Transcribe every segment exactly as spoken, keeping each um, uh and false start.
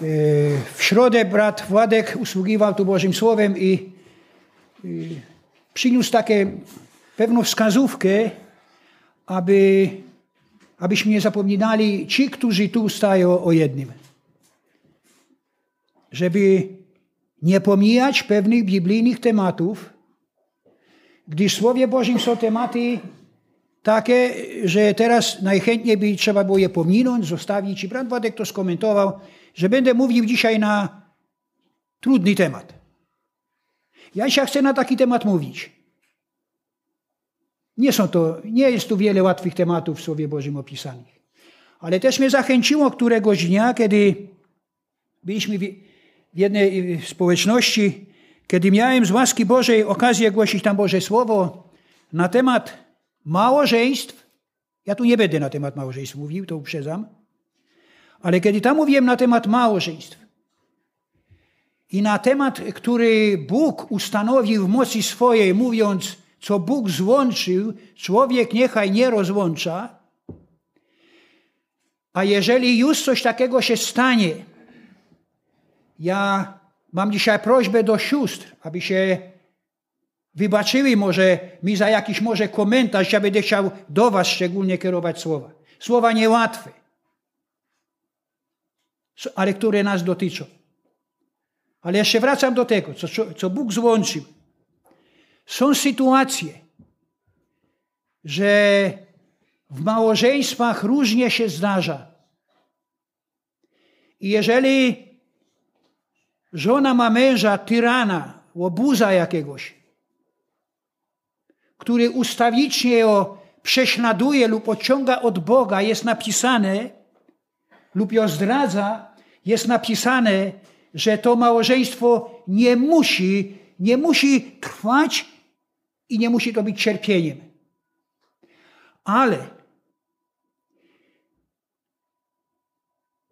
W środę brat Władek usługiwał tu Bożym Słowem i przyniósł takie pewną wskazówkę, aby, abyśmy nie zapominali ci, którzy tu stają o jednym. Żeby nie pomijać pewnych biblijnych tematów, gdyż w Słowie Bożym są tematy takie, że teraz najchętniej by trzeba było je pominąć, zostawić. I brat Władek to skomentował, że będę mówił dzisiaj na trudny temat. Ja dzisiaj chcę na taki temat mówić. Nie są to, nie jest tu wiele łatwych tematów w Słowie Bożym opisanych. Ale też mnie zachęciło któregoś dnia, kiedy byliśmy w jednej społeczności, kiedy miałem z łaski Bożej okazję głosić tam Boże Słowo na temat małżeństw. Ja tu nie będę na temat małżeństw mówił, to uprzedzam. Ale kiedy tam mówiłem na temat małżeństw i na temat, który Bóg ustanowił w mocy swojej, mówiąc, co Bóg złączył, człowiek niechaj nie rozłącza, a jeżeli już coś takiego się stanie, ja mam dzisiaj prośbę do sióstr, aby się wybaczyły może mi za jakiś może komentarz, ja będę chciał do was szczególnie kierować słowa. Słowa niełatwe, ale które nas dotyczą. Ale jeszcze wracam do tego, co, co Bóg złączył. Są sytuacje, że w małżeństwach różnie się zdarza. I jeżeli żona ma męża, tyrana, łobuza jakiegoś, który ustawicznie ją prześladuje lub odciąga od Boga, jest napisane, lub ją zdradza, jest napisane, że to małżeństwo nie musi, nie musi trwać i nie musi to być cierpieniem. Ale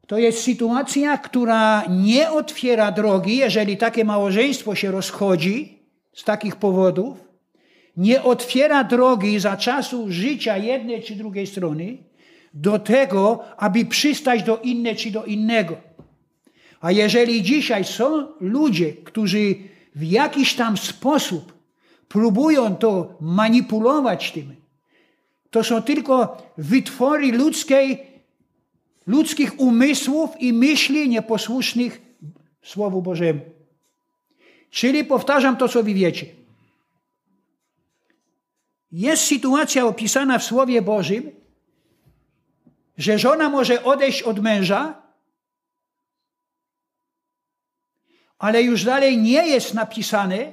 to jest sytuacja, która nie otwiera drogi, jeżeli takie małżeństwo się rozchodzi z takich powodów, nie otwiera drogi za czasu życia jednej czy drugiej strony do tego, aby przystać do innej czy do innego. A jeżeli dzisiaj są ludzie, którzy w jakiś tam sposób próbują to manipulować tym, to są tylko wytwory ludzkiej, ludzkich umysłów i myśli nieposłusznych Słowu Bożemu. Czyli powtarzam to, co wy wiecie. Jest sytuacja opisana w Słowie Bożym, że żona może odejść od męża, ale już dalej nie jest napisane,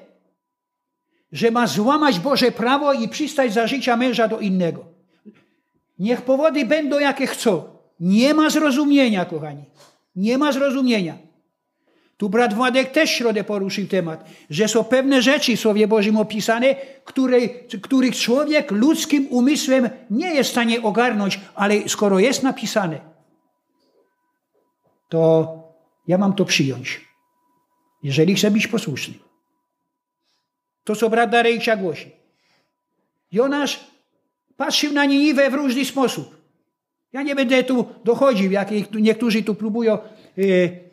że ma złamać Boże prawo i przystać za życia męża do innego. Niech powody będą, jakie chcą. Nie ma zrozumienia, kochani. Nie ma zrozumienia. Tu brat Władek też w środę poruszył temat, że są pewne rzeczy w Słowie Bożym opisane, które, których człowiek ludzkim umysłem nie jest w stanie ogarnąć, ale skoro jest napisane, to ja mam to przyjąć, jeżeli chcę być posłuszny. To, co brat Darejcia głosi. Jonasz patrzył na Niniwę w różny sposób. Ja nie będę tu dochodził, jak niektórzy tu próbują yy,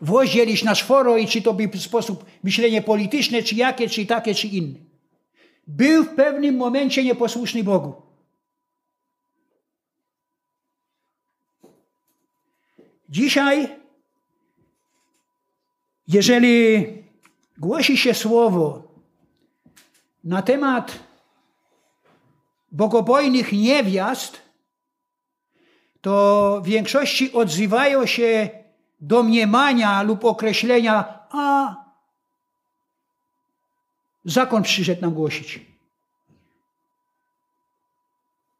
włość dzielić na czworo i czy to był sposób myślenie polityczne, czy jakie, czy takie, czy inne. Był w pewnym momencie nieposłuszny Bogu. Dzisiaj, jeżeli głosi się słowo na temat bogobojnych niewiast, to w większości odzywają się domniemania lub określenia, a zakon przyszedł nam głosić.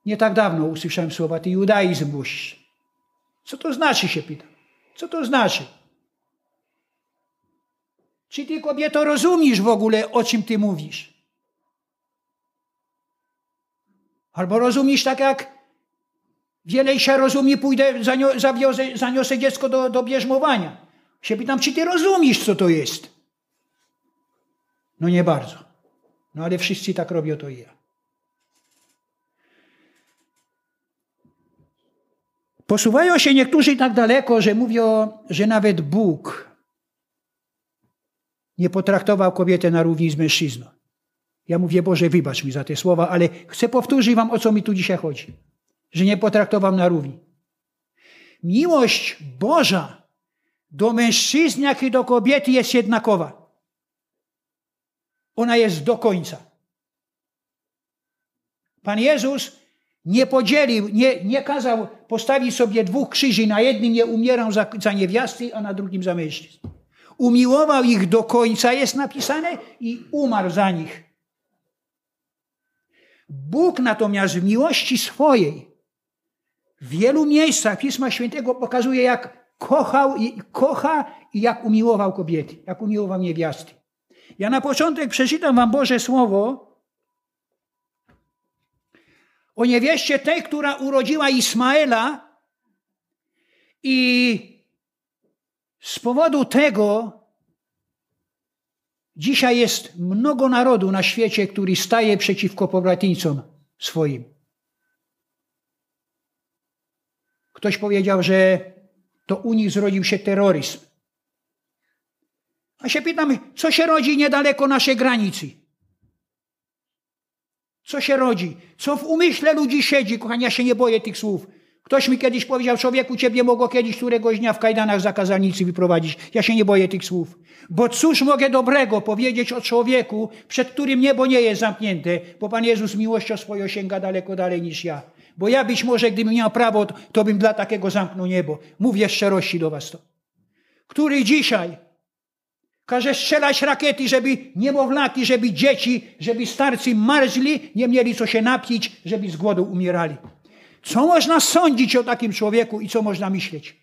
Nie tak dawno usłyszałem słowa, ty judaizm głosisz. Co to znaczy, się pytam. Co to znaczy? Czy ty, kobieto, rozumiesz w ogóle, o czym ty mówisz? Albo rozumiesz tak, jak wiele się rozumie, pójdę, zanio, zawiozę, zaniosę dziecko do, do bierzmowania. Się pytam, czy ty rozumiesz, co to jest? No nie bardzo. No ale wszyscy tak robią, to i ja. Posuwają się niektórzy tak daleko, że mówią, że nawet Bóg nie potraktował kobiety na równi z mężczyzną. Ja mówię, Boże, wybacz mi za te słowa, ale chcę powtórzyć wam, o co mi tu dzisiaj chodzi. Że nie potraktował na równi. Miłość Boża do mężczyzn, jak i do kobiety jest jednakowa. Ona jest do końca. Pan Jezus nie podzielił, nie, nie kazał postawić sobie dwóch krzyży. Na jednym nie umierał za, za niewiasty, a na drugim za mężczyzn. Umiłował ich do końca, jest napisane, i umarł za nich. Bóg natomiast w miłości swojej w wielu miejscach Pisma Świętego pokazuje, jak kochał i kocha i jak umiłował kobiety, jak umiłował niewiasty. Ja na początek przeczytam wam Boże Słowo o niewieście tej, która urodziła Ismaela i z powodu tego dzisiaj jest mnogo narodu na świecie, który staje przeciwko pobratnicom swoim. Ktoś powiedział, że to u nich zrodził się terroryzm. A się pytam, co się rodzi niedaleko naszej granicy? Co się rodzi? Co w umyśle ludzi siedzi? Kochani, ja się nie boję tych słów. Ktoś mi kiedyś powiedział, człowieku, ciebie mogło kiedyś któregoś dnia w kajdanach za kazalnicy wyprowadzić. Ja się nie boję tych słów. Bo cóż mogę dobrego powiedzieć o człowieku, przed którym niebo nie jest zamknięte, bo Pan Jezus miłością swoją sięga daleko dalej niż ja. Bo ja być może, gdybym miał prawo, to bym dla takiego zamknął niebo. Mówię szczerości do was to. Który dzisiaj każe strzelać rakiety, żeby niemowlaki, żeby dzieci, żeby starcy marzli, nie mieli co się napić, żeby z głodu umierali. Co można sądzić o takim człowieku i co można myśleć?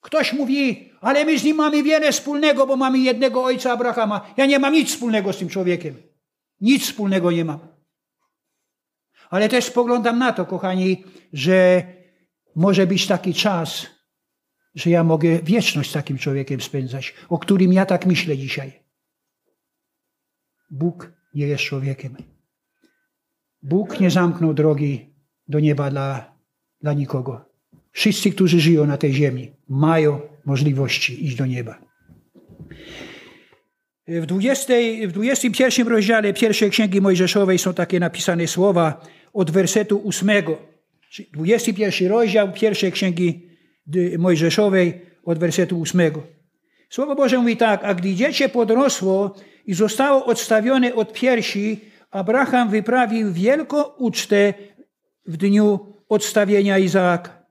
Ktoś mówi, ale my z nim mamy wiele wspólnego, bo mamy jednego ojca Abrahama. Ja nie mam nic wspólnego z tym człowiekiem. Nic wspólnego nie mam. Ale też spoglądam na to, kochani, że może być taki czas, że ja mogę wieczność z takim człowiekiem spędzać, o którym ja tak myślę dzisiaj. Bóg nie jest człowiekiem. Bóg nie zamknął drogi do nieba dla, dla nikogo. Wszyscy, którzy żyją na tej ziemi, mają możliwości iść do nieba. W, dwudziestym, w dwudziestym pierwszym rozdziale pierwszej Księgi Mojżeszowej są takie napisane słowa od wersetu ósmego. dwudziesty pierwszy rozdział pierwszej Księgi Mojżeszowej od wersetu ósmego. Słowo Boże mówi tak: a gdy dziecię podrosło i zostało odstawione od piersi, Abraham wyprawił wielką ucztę w dniu odstawienia Izaaka.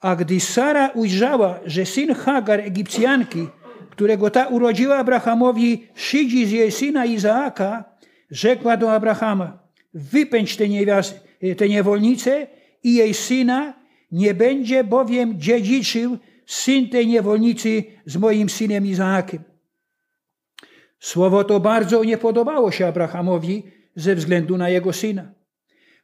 A gdy Sara ujrzała, że syn Hagar, Egipcjanki, którego ta urodziła Abrahamowi, szydzi z jej syna Izaaka, rzekła do Abrahama: wypędź tę te niewolnicę i jej syna, nie będzie bowiem dziedziczył syn tej niewolnicy z moim synem Izaakiem. Słowo to bardzo nie podobało się Abrahamowi ze względu na jego syna.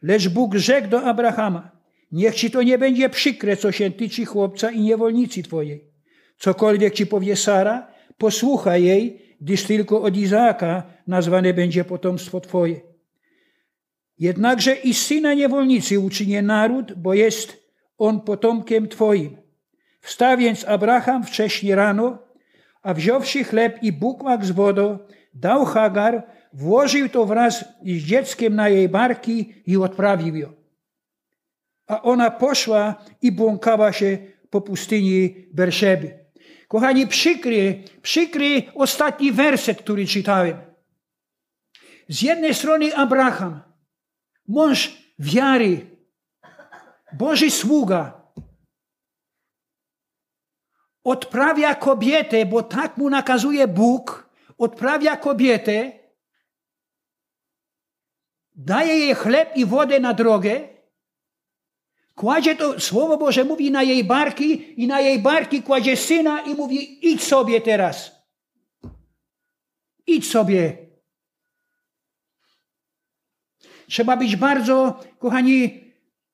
Lecz Bóg rzekł do Abrahama: niech ci to nie będzie przykre, co się tyczy chłopca i niewolnicy twojej. Cokolwiek ci powie Sara, posłuchaj jej, gdyż tylko od Izaaka nazwane będzie potomstwo twoje. Jednakże i syna niewolnicy uczynię naród, bo jest on potomkiem twoim. Wstał więc Abraham wcześnie rano, a wziąwszy chleb i bukłak z wodą, dał Hagar, włożył to wraz z dzieckiem na jej barki i odprawił ją. A ona poszła i błąkała się po pustyni Berszeby. Kochani, przykry, przykry ostatni werset, który czytałem. Z jednej strony Abraham, mąż wiary, Boży sługa, odprawia kobietę, bo tak mu nakazuje Bóg, odprawia kobietę, daje jej chleb i wodę na drogę, kładzie to, Słowo Boże mówi, na jej barki i na jej barki kładzie syna i mówi: idź sobie teraz. Idź sobie. Trzeba być bardzo, kochani,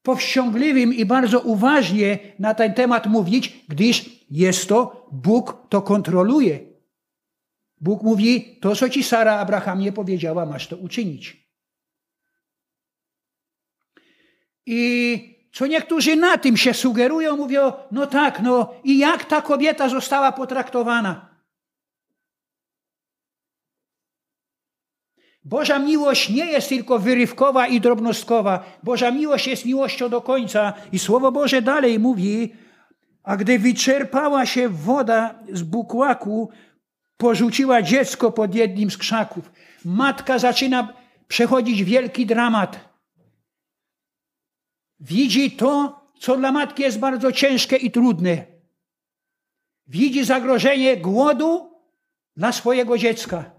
powściągliwym i bardzo uważnie na ten temat mówić, gdyż jest to, Bóg to kontroluje. Bóg mówi: to, co ci Sara Abraham nie powiedziała, masz to uczynić. I co niektórzy na tym się sugerują, mówią, no tak, no i jak ta kobieta została potraktowana? Boża miłość nie jest tylko wyrywkowa i drobnostkowa. Boża miłość jest miłością do końca. I Słowo Boże dalej mówi, a gdy wyczerpała się woda z bukłaku, porzuciła dziecko pod jednym z krzaków. Matka zaczyna przechodzić wielki dramat. Widzi to, co dla matki jest bardzo ciężkie i trudne. Widzi zagrożenie głodu dla swojego dziecka.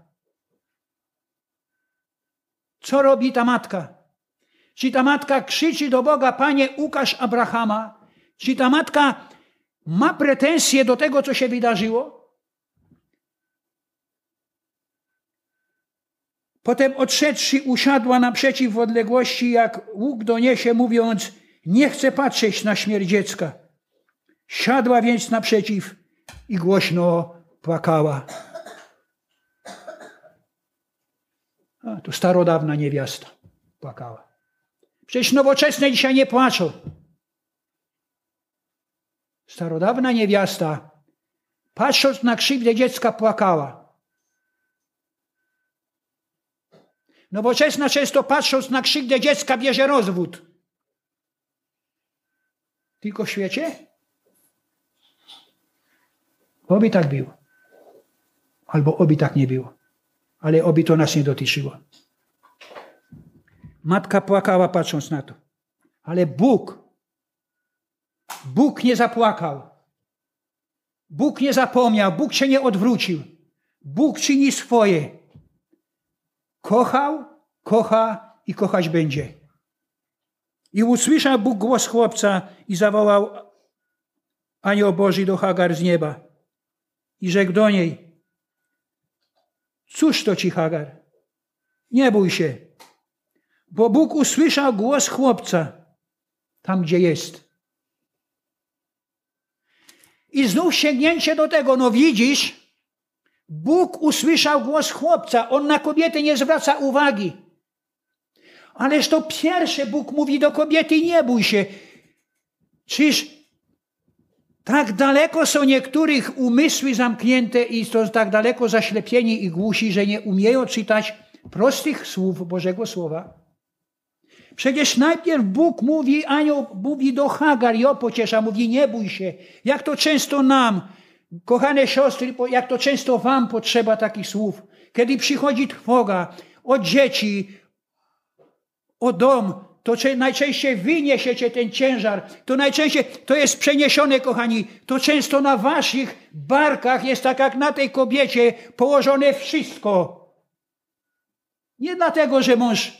Co robi ta matka? Czy ta matka krzyczy do Boga, Panie, ukaż Abrahama? Czy ta matka ma pretensje do tego, co się wydarzyło? Potem odszedłszy usiadła naprzeciw w odległości, jak łuk doniesie, mówiąc, nie chcę patrzeć na śmierć dziecka. Siadła więc naprzeciw i głośno płakała. A, to starodawna niewiasta płakała. Przecież nowoczesne dzisiaj nie płaczą. Starodawna niewiasta, patrząc na krzywdę dziecka, płakała. Nowoczesna często, patrząc na krzywdę dziecka, bierze rozwód. Tylko w świecie? Oby tak było. Albo oby tak nie było. Ale oby to nas nie dotyczyło. Matka płakała, patrząc na to. Ale Bóg, Bóg nie zapłakał. Bóg nie zapomniał, Bóg się nie odwrócił. Bóg czyni swoje. Kochał, kocha i kochać będzie. I usłyszał Bóg głos chłopca i zawołał anioł Boży do Hagar z nieba. I rzekł do niej, cóż to ci, Hagar? Nie bój się, bo Bóg usłyszał głos chłopca tam, gdzie jest. I znów sięgnięcie do tego, no widzisz, Bóg usłyszał głos chłopca, on na kobiety nie zwraca uwagi. Ależ to pierwsze Bóg mówi do kobiety, nie bój się. Czyż tak daleko są niektórych umysły zamknięte i są tak daleko zaślepieni i głusi, że nie umieją czytać prostych słów Bożego Słowa. Przecież najpierw Bóg mówi, anioł mówi do Hagar i pociesza, mówi nie bój się. Jak to często nam, kochane siostry, jak to często wam potrzeba takich słów. Kiedy przychodzi trwoga o dzieci, o dom, to najczęściej wy niesiecie ten ciężar, to najczęściej to jest przeniesione, kochani, to często na waszych barkach jest tak jak na tej kobiecie położone wszystko. Nie dlatego, że mąż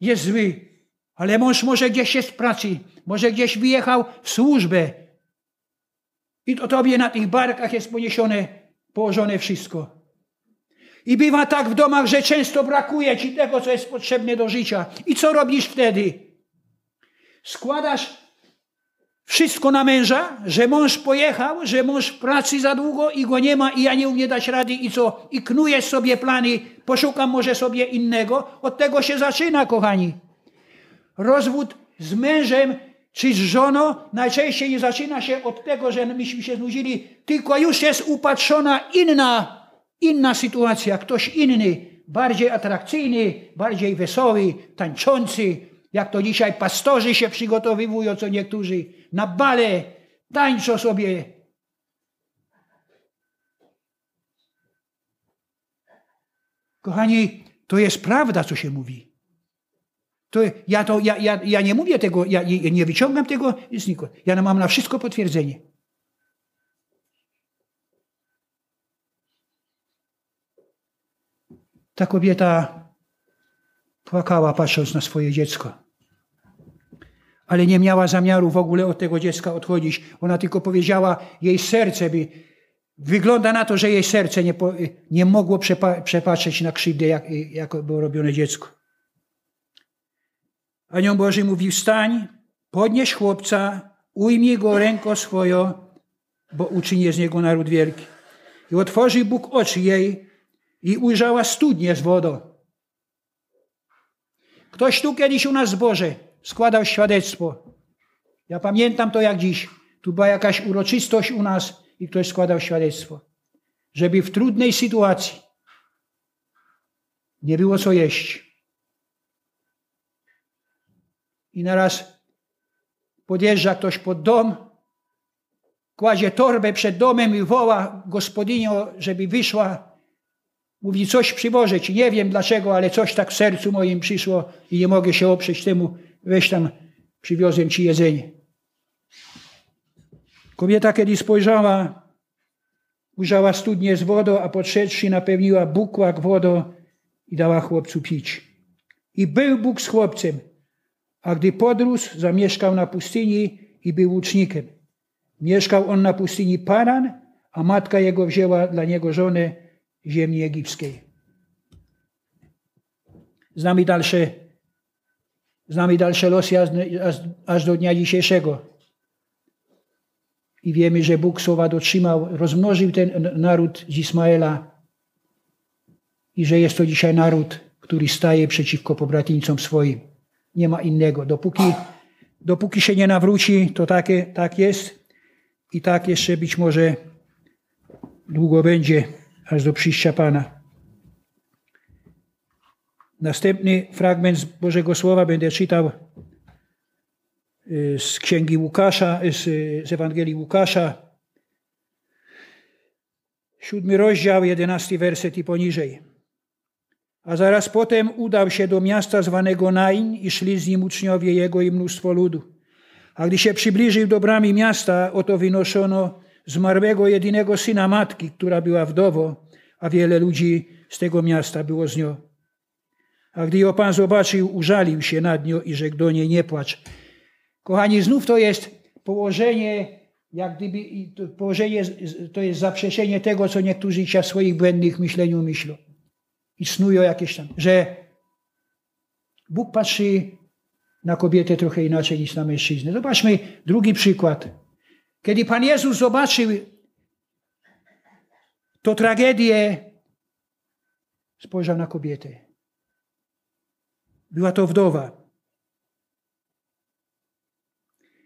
jest zły, ale mąż może gdzieś jest z pracy, może gdzieś wyjechał w służbę i to tobie na tych barkach jest poniesione, położone wszystko. I bywa tak w domach, że często brakuje ci tego, co jest potrzebne do życia. I co robisz wtedy? Składasz wszystko na męża, że mąż pojechał, że mąż w pracy za długo i go nie ma i ja nie umiem dać rady i co? I knujesz sobie plany, poszukam może sobie innego. Od tego się zaczyna, kochani. Rozwód z mężem czy z żoną najczęściej nie zaczyna się od tego, że myśmy się znudzili, tylko już jest upatrzona inna Inna sytuacja, ktoś inny, bardziej atrakcyjny, bardziej wesoły, tańczący, jak to dzisiaj pastorzy się przygotowywują, co niektórzy na bale tańczą sobie. Kochani, to jest prawda, co się mówi. To ja, to, ja, ja, ja nie mówię tego, ja nie, nie wyciągam tego z nikogo. Ja mam na wszystko potwierdzenie. Ta kobieta płakała, patrząc na swoje dziecko. Ale nie miała zamiaru w ogóle od tego dziecka odchodzić. Ona tylko powiedziała, jej serce by... Wygląda na to, że jej serce nie, po, nie mogło przepa, przepatrzeć na krzywdę, jak, jak było robione dziecko. Anioł Boży mówi, wstań, podnieś chłopca, ujmij go ręką swoją, bo uczynię z niego naród wielki. I otworzy Bóg oczy jej, i ujrzała studnię z wodą. Ktoś tu kiedyś u nas w zborze składał świadectwo. Ja pamiętam to jak dziś. Tu była jakaś uroczystość u nas i ktoś składał świadectwo. Żeby w trudnej sytuacji nie było co jeść. I naraz podjeżdża ktoś pod dom, kładzie torbę przed domem i woła gospodynio, żeby wyszła. Mówi, coś przywożę ci, nie wiem dlaczego, ale coś tak w sercu moim przyszło i nie mogę się oprzeć temu. Weź tam, przywiozłem ci jedzenie. Kobieta, kiedy spojrzała, ujrzała studnię z wodą, a podszedłszy napełniła bukłak wodą i dała chłopcu pić. I był Bóg z chłopcem, a gdy podrósł, zamieszkał na pustyni i był łucznikiem. Mieszkał on na pustyni Paran, a matka jego wzięła dla niego żonę ziemi egipskiej. Znamy dalsze, znamy dalsze losy aż, aż do dnia dzisiejszego. I wiemy, że Bóg słowa dotrzymał, rozmnożył ten naród z Ismaela i że jest to dzisiaj naród, który staje przeciwko pobratnicom swoim. Nie ma innego. Dopóki, dopóki się nie nawróci, to takie, tak jest i tak jeszcze być może długo będzie, aż do przyjścia Pana. Następny fragment z Bożego Słowa będę czytał z Księgi Łukasza, z, z Ewangelii Łukasza, siódmy rozdział, jedenasty werset i poniżej. A zaraz potem udał się do miasta zwanego Nain i szli z nim uczniowie jego i mnóstwo ludu. A gdy się przybliżył do bramy miasta, oto wynoszono zmarłego jedynego syna matki, która była wdową, a wiele ludzi z tego miasta było z nią. A gdy ją Pan zobaczył, użalił się nad nią i rzekł do niej, nie płacz. Kochani, znów to jest położenie, jak gdyby, położenie, to jest zaprzeczenie tego, co niektórzy w swoich błędnych myśleniu myślą. I snują jakieś tam, że Bóg patrzy na kobietę trochę inaczej niż na mężczyznę. Zobaczmy drugi przykład. Kiedy Pan Jezus zobaczył tę tragedię, spojrzał na kobietę. Była to wdowa.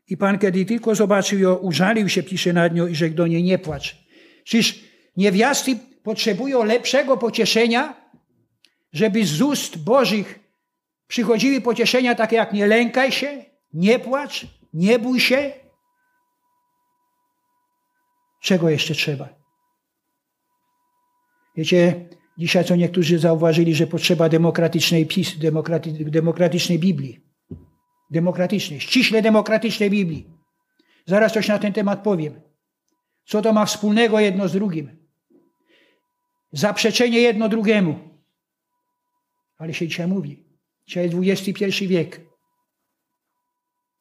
I Pan, kiedy tylko zobaczył ją, użalił się, pisze nad nią i rzekł do niej, nie płacz. Czyż niewiasty potrzebują lepszego pocieszenia, żeby z ust Bożych przychodziły pocieszenia takie jak nie lękaj się, nie płacz, nie bój się? Czego jeszcze trzeba? Wiecie, dzisiaj co niektórzy zauważyli, że potrzeba demokratycznej, demokraty, demokratycznej Biblii. Demokratycznej, ściśle demokratycznej Biblii. Zaraz coś na ten temat powiem. Co to ma wspólnego jedno z drugim? Zaprzeczenie jedno drugiemu. Ale się dzisiaj mówi. Dzisiaj jest dwudziesty pierwszy wiek.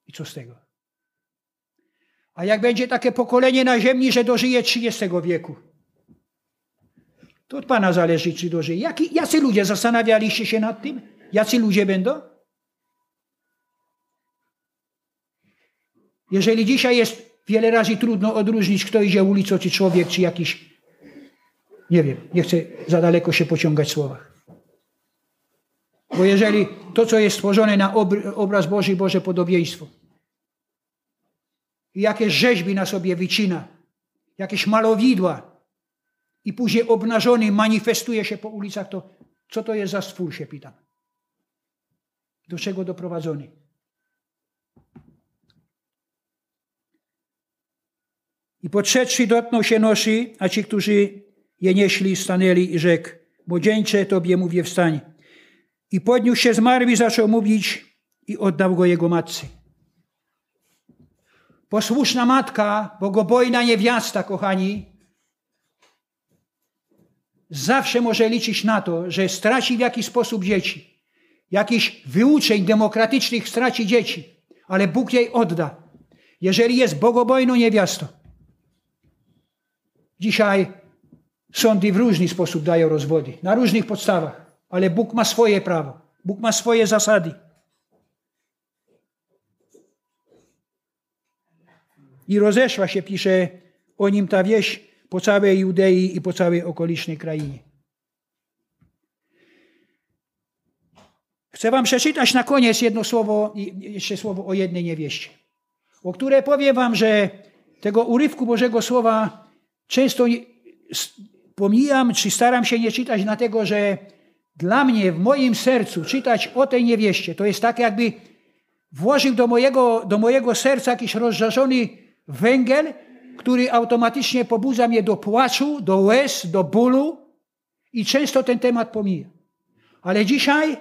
I co z tego? A jak będzie takie pokolenie na ziemi, że dożyje trzydziestego wieku? To od Pana zależy, czy dożyje. Jaki, jacy ludzie? Zastanawialiście się nad tym? Jacy ludzie będą? Jeżeli dzisiaj jest wiele razy trudno odróżnić, kto idzie ulicą, czy człowiek, czy jakiś, nie wiem, nie chcę za daleko się pociągać w słowach. Bo jeżeli to, co jest stworzone na obraz Boży, Boże podobieństwo, i jakieś rzeźbi na sobie wycina, jakieś malowidła i później obnażony manifestuje się po ulicach, to co to jest za stwór, się pytam. Do czego doprowadzony? I podszedłszy dotknął się noszy, a ci, którzy je nieśli, stanęli i rzekł, młodzieńcze, tobie mówię, wstań. I podniósł się zmarły i zaczął mówić i oddał go jego matce. Posłuszna matka, bogobojna niewiasta, kochani, zawsze może liczyć na to, że straci w jakiś sposób dzieci. Jakiś wyuczeń demokratycznych straci dzieci, ale Bóg jej odda, jeżeli jest bogobojną niewiastą. Dzisiaj sądy w różny sposób dają rozwody, na różnych podstawach, ale Bóg ma swoje prawo, Bóg ma swoje zasady. I rozeszła się, pisze o nim ta wieść, po całej Judei i po całej okolicznej krainie. Chcę wam przeczytać na koniec jedno słowo, jeszcze słowo o jednej niewieście, o której powiem wam, że tego urywku Bożego Słowa często pomijam, czy staram się nie czytać, dlatego że dla mnie, w moim sercu czytać o tej niewieście, to jest tak, jakby włożył do mojego, do mojego serca jakiś rozżarzony węgiel, który automatycznie pobudza mnie do płaczu, do łez, do bólu, i często ten temat pomijam. Ale dzisiaj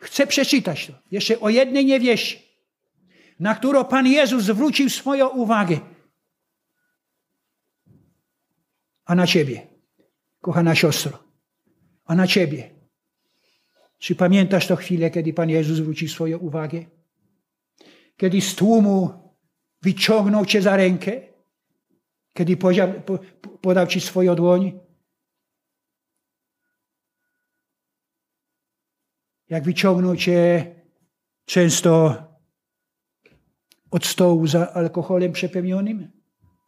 chcę przeczytać to. Jeszcze o jednej niewieście, na którą Pan Jezus zwrócił swoją uwagę. A na ciebie, kochana siostro, a na ciebie. Czy pamiętasz tą chwilę, kiedy Pan Jezus zwrócił swoją uwagę? Kiedy z tłumu wyciągnął cię za rękę? Kiedy podał, podał ci swoją dłoń? Jak wyciągnął cię często od stołu za alkoholem przepełnionym?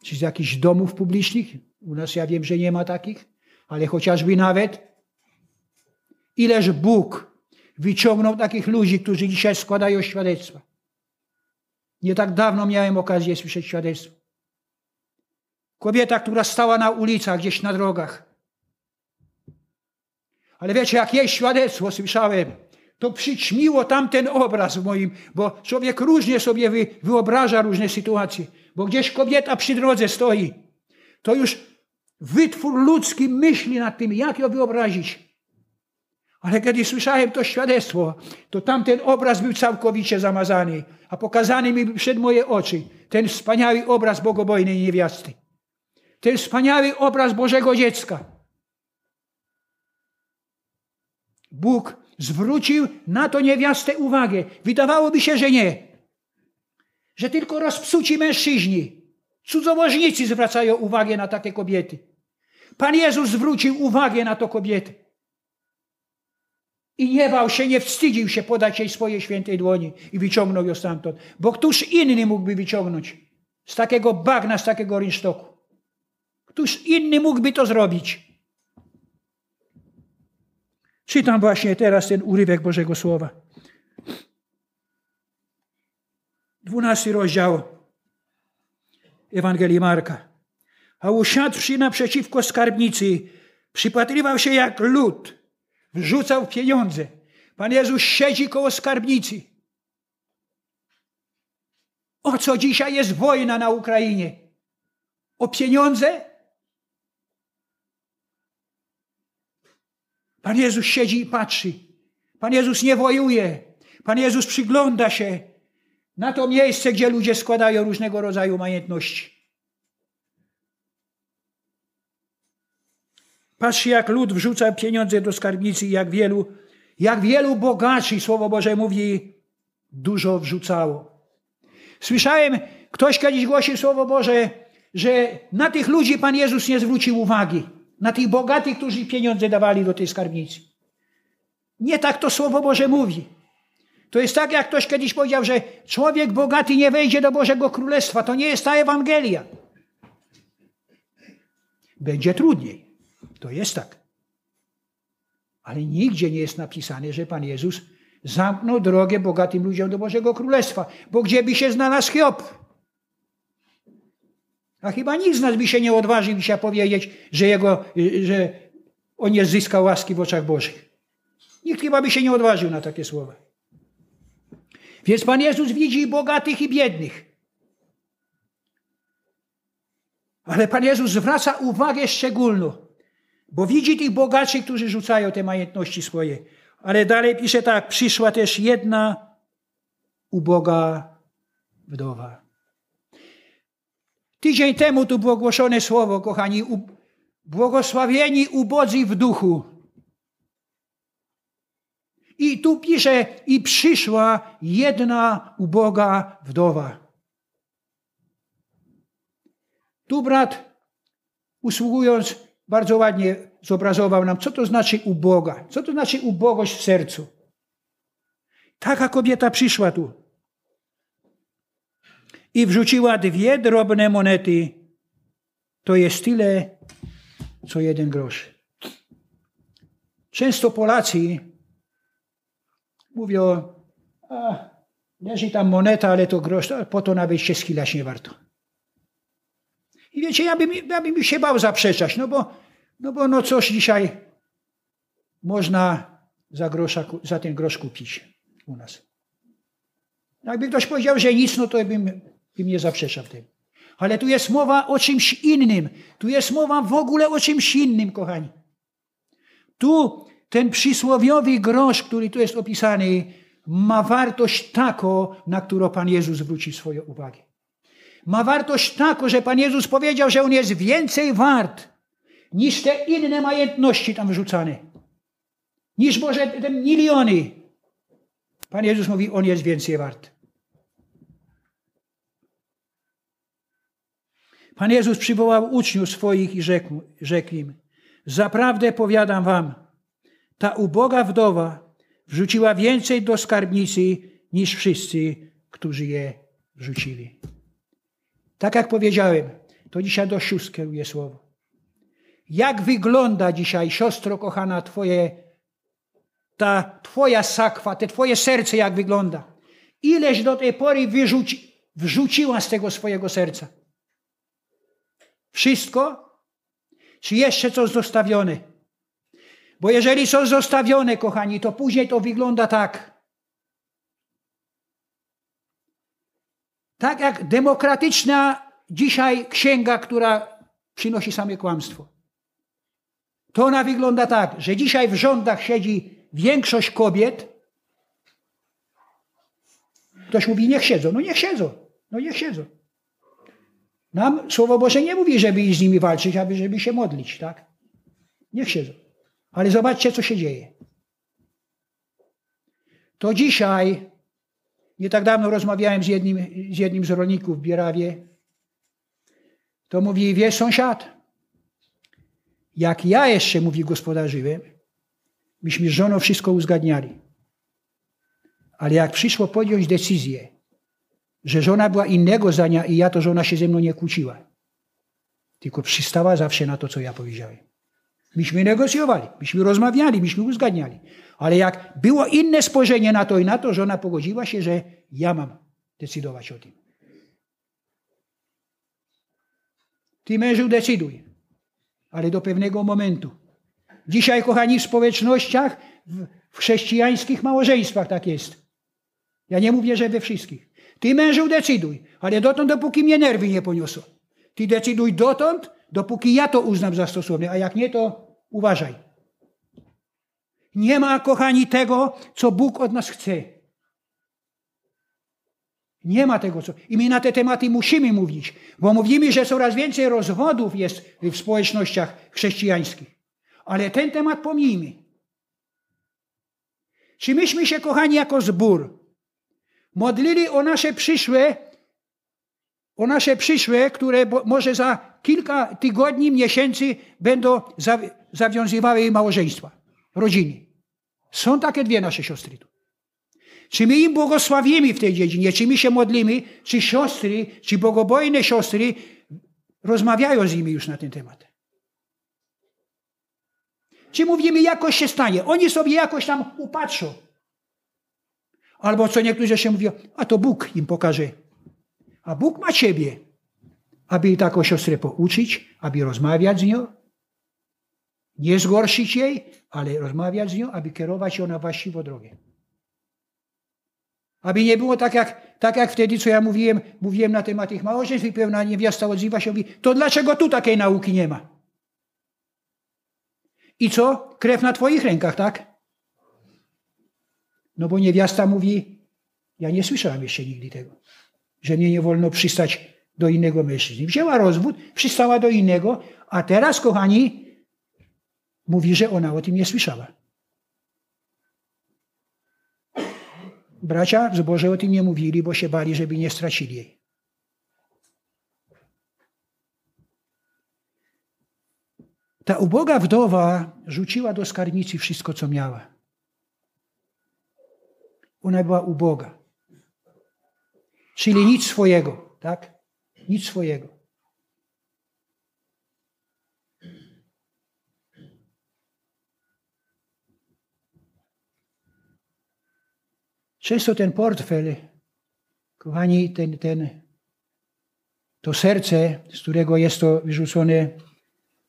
Czy z jakichś domów publicznych? U nas ja wiem, że nie ma takich, ale chociażby nawet. Ileż Bóg wyciągnął takich ludzi, którzy dzisiaj składają świadectwa. Nie tak dawno miałem okazję słyszeć świadectwo. Kobieta, która stała na ulicach, gdzieś na drogach. Ale wiecie, jak jej świadectwo słyszałem, to przyćmiło tamten obraz w moim, bo człowiek różnie sobie wyobraża różne sytuacje. Bo gdzieś kobieta przy drodze stoi, to już wytwór ludzki myśli nad tym, jak ją wyobrazić. Ale kiedy słyszałem to świadectwo, to tamten obraz był całkowicie zamazany, a pokazany mi przed moje oczy ten wspaniały obraz bogobojnej niewiasty. Ten wspaniały obraz Bożego dziecka. Bóg zwrócił na to niewiastę uwagę. Wydawałoby się, że nie. Że tylko rozpsuci mężczyźni, cudzołożnicy zwracają uwagę na takie kobiety. Pan Jezus zwrócił uwagę na to kobietę. I nie bał się, nie wstydził się podać jej swojej świętej dłoni i wyciągnął ją stamtąd. Bo któż inny mógłby wyciągnąć z takiego bagna, z takiego rynsztoku? Któż inny mógłby to zrobić? Czytam właśnie teraz ten urywek Bożego Słowa. Dwunasty rozdział Ewangelii Marka. A usiadłszy naprzeciwko skarbnicy, przypatrywał się, jak lud wrzucał pieniądze. Pan Jezus siedzi koło skarbnicy. O co dzisiaj jest wojna na Ukrainie? O pieniądze? Pan Jezus siedzi i patrzy. Pan Jezus nie wojuje. Pan Jezus przygląda się na to miejsce, gdzie ludzie składają różnego rodzaju majątności. Patrzcie, jak lud wrzuca pieniądze do skarbnicy, jak wielu, jak wielu bogaczy, Słowo Boże mówi, dużo wrzucało. Słyszałem, ktoś kiedyś głosił Słowo Boże, że na tych ludzi Pan Jezus nie zwrócił uwagi. Na tych bogatych, którzy pieniądze dawali do tej skarbnicy. Nie tak to Słowo Boże mówi. To jest tak, jak ktoś kiedyś powiedział, że człowiek bogaty nie wejdzie do Bożego Królestwa. To nie jest ta Ewangelia. Będzie trudniej. To jest tak. Ale nigdzie nie jest napisane, że Pan Jezus zamknął drogę bogatym ludziom do Bożego Królestwa. Bo gdzie by się znalazł Hiob? A chyba nikt z nas by się nie odważył dzisiaj powiedzieć, że, jego, że on nie zyskał łaski w oczach Bożych. Nikt chyba by się nie odważył na takie słowa. Więc Pan Jezus widzi i bogatych, i biednych. Ale Pan Jezus zwraca uwagę szczególną, bo widzi tych bogaczy, którzy rzucają te majątności swoje. Ale dalej pisze tak, przyszła też jedna uboga wdowa. Tydzień temu tu było głoszone słowo, kochani, błogosławieni ubodzy w duchu. I tu pisze, i przyszła jedna uboga wdowa. Tu brat, usługując, bardzo ładnie zobrazował nam, co to znaczy uboga, co to znaczy ubogość w sercu. Taka kobieta przyszła tu. I wrzuciła dwie drobne monety. To jest tyle, co jeden grosz. Często Polacy mówią, a, leży tam moneta, ale to grosz, po to nawet się schylać nie warto. I wiecie, ja bym, ja bym się bał zaprzeczać, no bo, no bo no coś dzisiaj można za, grosza, za ten grosz kupić u nas. Jakby ktoś powiedział, że nic, no to bym, bym nie zaprzeczał tego. Ale tu jest mowa o czymś innym. Tu jest mowa w ogóle o czymś innym, kochani. Tu ten przysłowiowy grosz, który tu jest opisany, ma wartość taką, na którą Pan Jezus zwróci swoją uwagę. Ma wartość taką, że Pan Jezus powiedział, że on jest więcej wart niż te inne majątności tam wrzucane. Niż może te miliony. Pan Jezus mówi, on jest więcej wart. Pan Jezus przywołał uczniów swoich i rzekł, rzekł im, zaprawdę powiadam wam, ta uboga wdowa wrzuciła więcej do skarbnicy niż wszyscy, którzy je wrzucili. Tak jak powiedziałem, to dzisiaj do sióstr kieruję słowo. Jak wygląda dzisiaj, siostro kochana, twoje, ta twoja sakwa, te twoje serce jak wygląda? Ileś do tej pory wyrzuci, wrzuciła z tego swojego serca? Wszystko? Czy jeszcze coś zostawione? Bo jeżeli coś zostawione, kochani, to później to wygląda tak. Tak jak demokratyczna dzisiaj księga, która przynosi same kłamstwo. To ona wygląda tak, że dzisiaj w rządach siedzi większość kobiet. Ktoś mówi, niech siedzą. No niech siedzą. No niech siedzą. Nam Słowo Boże nie mówi, żeby z nimi walczyć, aby żeby się modlić, tak? Niech siedzą. Ale zobaczcie, co się dzieje. To dzisiaj, nie tak dawno rozmawiałem z jednym z, jednym z rolników w Bierawie, to mówi, wiesz sąsiad, jak ja jeszcze, mówi, gospodarzyłem, myśmy z żoną wszystko uzgadniali. Ale jak przyszło podjąć decyzję, że żona była innego zdania i ja, to żona się ze mną nie kłóciła. Tylko przystała zawsze na to, co ja powiedziałem. Myśmy negocjowali, myśmy rozmawiali, myśmy uzgadniali. Ale jak było inne spojrzenie na to i na to, żona pogodziła się, że ja mam decydować o tym. Ty, mężu, decyduj. Ale do pewnego momentu. Dzisiaj, kochani, w społecznościach, w chrześcijańskich małżeństwach tak jest. Ja nie mówię, że we wszystkich. Ty, mężu, decyduj, ale dotąd, dopóki mnie nerwy nie poniosą. Ty decyduj dotąd, dopóki ja to uznam za stosowne, a jak nie, to uważaj. Nie ma, kochani, tego, co Bóg od nas chce. Nie ma tego, co... I my na te tematy musimy mówić, bo mówimy, że coraz więcej rozwodów jest w społecznościach chrześcijańskich. Ale ten temat pomijmy. Czy myśmy się, kochani, jako zbór modlili o nasze przyszłe, o nasze przyszłe, które może za kilka tygodni, miesięcy będą zawiązywały małżeństwa, rodziny. Są takie dwie nasze siostry tu. Czy my im błogosławimy w tej dziedzinie, czy my się modlimy, czy siostry, czy bogobojne siostry rozmawiają z nimi już na ten temat. Czy mówimy, jakoś się stanie, oni sobie jakoś tam upatrzą. Albo co niektórzy się mówią, a to Bóg im pokaże. A Bóg ma ciebie, aby taką siostrę pouczyć, aby rozmawiać z nią. Nie zgorszyć jej, ale rozmawiać z nią, aby kierować ją na właściwą drogę. Aby nie było tak jak, tak jak wtedy, co ja mówiłem, mówiłem na temat tych małżeństw i pewna niewiasta odzywa się i mówi, to dlaczego tu takiej nauki nie ma? I co? Krew na twoich rękach, tak? No bo niewiasta mówi, ja nie słyszałam jeszcze nigdy tego, że mnie nie wolno przystać do innego mężczyzny. Wzięła rozwód, przystała do innego, a teraz, kochani, mówi, że ona o tym nie słyszała. Bracia w zborze o tym nie mówili, bo się bali, żeby nie stracili jej. Ta uboga wdowa rzuciła do skarbnicy wszystko, co miała. Ona była uboga. Czyli nic swojego, tak? Nic swojego. Czysto ten portfel, kochani, ten, ten, to serce, z którego jest to wyrzucone,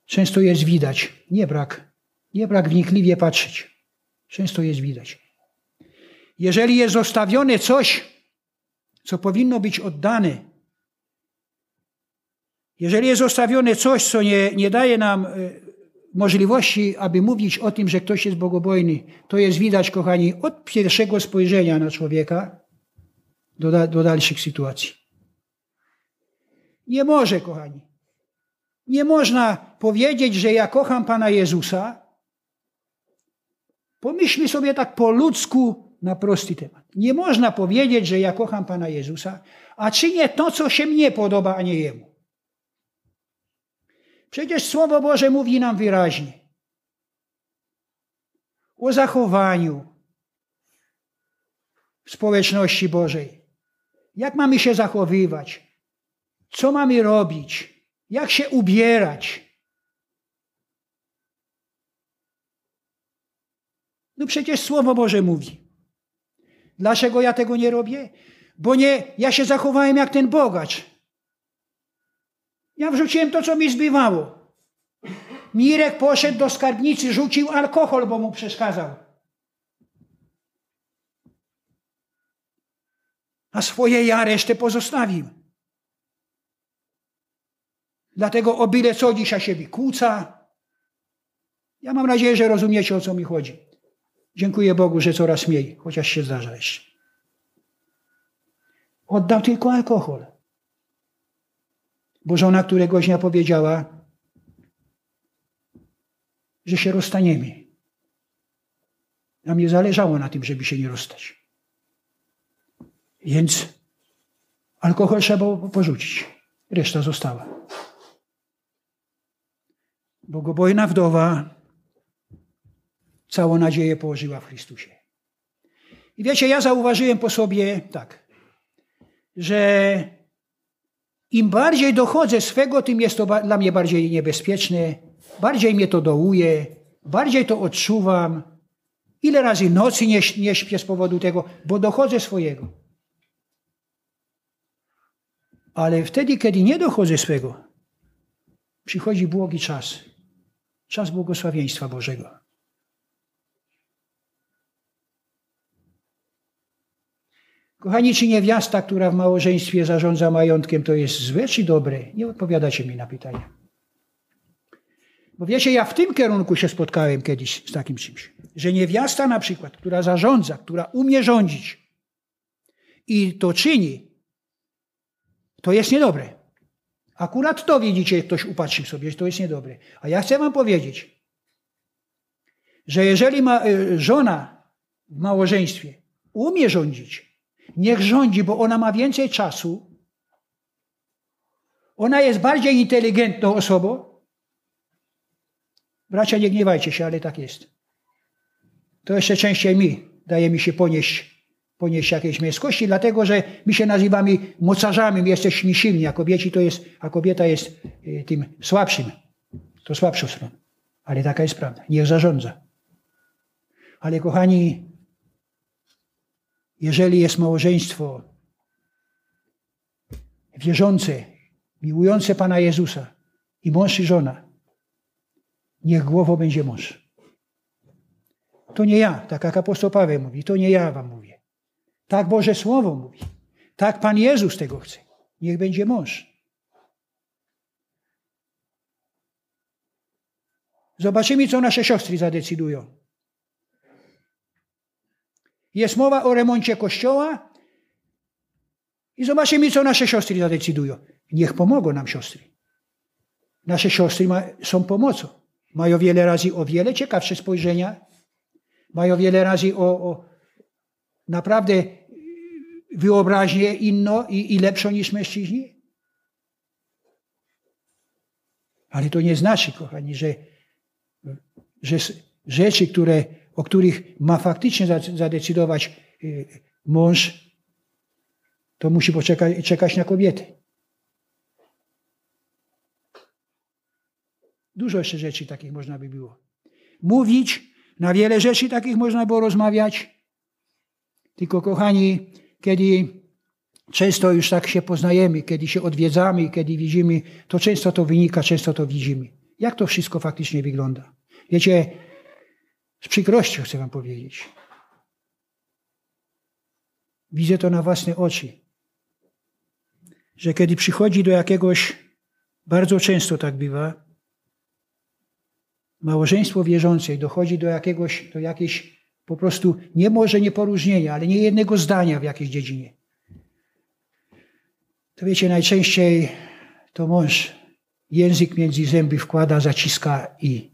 często jest widać. Nie brak. Nie brak wnikliwie patrzeć. Często jest widać. Jeżeli jest zostawione coś, co powinno być oddane, jeżeli jest zostawione coś, co nie, nie daje nam możliwości, aby mówić o tym, że ktoś jest bogobojny, to jest widać, kochani, od pierwszego spojrzenia na człowieka do, do dalszych sytuacji. Nie może, kochani. Nie można powiedzieć, że ja kocham Pana Jezusa. Pomyślmy sobie tak po ludzku na prosty temat. Nie można powiedzieć, że ja kocham Pana Jezusa, a czynię to, co się mnie podoba, a nie Jemu. Przecież Słowo Boże mówi nam wyraźnie o zachowaniu w społeczności Bożej. Jak mamy się zachowywać? Co mamy robić? Jak się ubierać? No przecież Słowo Boże mówi. Dlaczego ja tego nie robię? Bo nie, ja się zachowałem jak ten bogacz. Ja wrzuciłem to, co mi zbywało. Mirek poszedł do skarbnicy, rzucił alkohol, bo mu przeszkadzał. A swoje ja resztę pozostawił. Dlatego o byle co dzisiaj się wykłóca. Ja mam nadzieję, że rozumiecie, o co mi chodzi. Dziękuję Bogu, że coraz mniej, chociaż się zdarza jeszcze. Oddał tylko alkohol. Bo żona któregoś dnia powiedziała, że się rozstaniemy. A mnie zależało na tym, żeby się nie rozstać. Więc alkohol trzeba porzucić. Reszta została. Bogobojna wdowa całą nadzieję położyła w Chrystusie. I wiecie, ja zauważyłem po sobie tak, że im bardziej dochodzę swego, tym jest to dla mnie bardziej niebezpieczne, bardziej mnie to dołuje, bardziej to odczuwam. Ile razy nocy nie, nie śpię z powodu tego, bo dochodzę swojego. Ale wtedy, kiedy nie dochodzę swego, przychodzi błogi czas. Czas błogosławieństwa Bożego. Kochani, czy niewiasta, która w małżeństwie zarządza majątkiem, to jest złe czy dobre? Nie odpowiadacie mi na pytania. Bo wiecie, ja w tym kierunku się spotkałem kiedyś z takim czymś, że niewiasta na przykład, która zarządza, która umie rządzić i to czyni, to jest niedobre. Akurat to widzicie, ktoś upatrzył sobie, że to jest niedobre. A ja chcę wam powiedzieć, że jeżeli ma, żona w małżeństwie umie rządzić, niech rządzi, bo ona ma więcej czasu. Ona jest bardziej inteligentną osobą. Bracia, nie gniewajcie się, ale tak jest. To jeszcze częściej mi daje mi się ponieść, ponieść jakiejś męskości, dlatego że my się nazywamy mocarzami, my jesteśmy silni, a, kobieci to jest, a kobieta jest tym słabszym. To słabszą stroną. Ale taka jest prawda. Niech zarządza. Ale kochani, jeżeli jest małżeństwo wierzące, miłujące Pana Jezusa i mąż i żona, niech głową będzie mąż. To nie ja, tak jak apostoł Paweł mówi, to nie ja wam mówię. Tak Boże Słowo mówi. Tak Pan Jezus tego chce. Niech będzie mąż. Zobaczymy, co nasze siostry zadecydują. Jest mowa o remoncie kościoła i zobaczymy, co nasze siostry zadecydują. Niech pomogą nam siostry. Nasze siostry ma, są pomocą. Mają wiele razy o wiele ciekawsze spojrzenia. Mają wiele razy o, o naprawdę wyobraźnię inną i, i lepszą niż mężczyźni. Ale to nie znaczy, kochani, że, że rzeczy, które o których ma faktycznie zadecydować mąż, to musi poczekać, czekać na kobiety. Dużo jeszcze rzeczy takich można by było mówić, na wiele rzeczy takich można było rozmawiać, Tylko kochani, kiedy często już tak się poznajemy, kiedy się odwiedzamy, kiedy widzimy, to często to wynika, często to widzimy. Jak to wszystko faktycznie wygląda? Wiecie, z przykrością chcę wam powiedzieć. Widzę to na własne oczy, że kiedy przychodzi do jakiegoś, bardzo często tak bywa, małżeństwo wierzące dochodzi do jakiegoś, do jakiejś po prostu, nie może nie poróżnienia, ale nie jednego zdania w jakiejś dziedzinie. To wiecie, najczęściej to mąż język między zęby wkłada, zaciska i,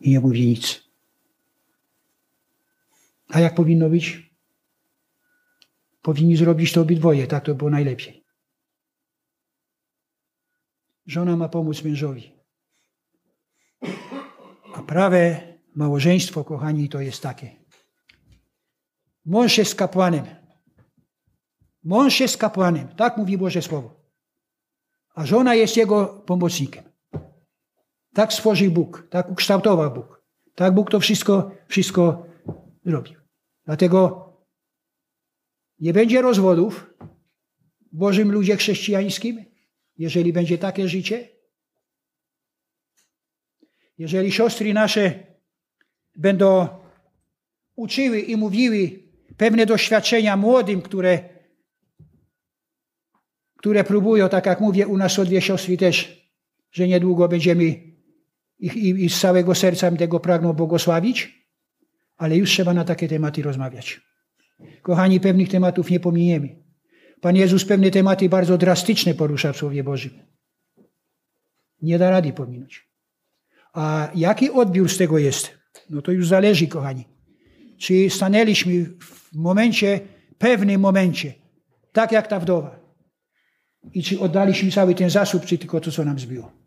i nie mówi nic. A jak powinno być? Powinni zrobić to obydwoje, tak to było najlepiej. Żona ma pomóc mężowi. A prawe małżeństwo, kochani, to jest takie. Mąż jest kapłanem. Mąż jest kapłanem, tak mówi Boże Słowo. A żona jest jego pomocnikiem. Tak stworzył Bóg, tak ukształtował Bóg. Tak Bóg to wszystko, wszystko zrobił. Dlatego nie będzie rozwodów w Bożym ludzie chrześcijańskim, jeżeli będzie takie życie. Jeżeli siostry nasze będą uczyły i mówiły pewne doświadczenia młodym, które, które próbują, tak jak mówię, u nas są dwie siostry też, że niedługo będziemy ich i, i z całego serca tego pragną błogosławić, ale już trzeba na takie tematy rozmawiać. Kochani, pewnych tematów nie pominiemy. Pan Jezus pewne tematy bardzo drastyczne porusza w Słowie Bożym. Nie da rady pominąć. A jaki odbiór z tego jest? No to już zależy, kochani. Czy stanęliśmy w momencie, pewnym momencie, tak jak ta wdowa. I czy oddaliśmy cały ten zasób, czy tylko to, co nam zbiło.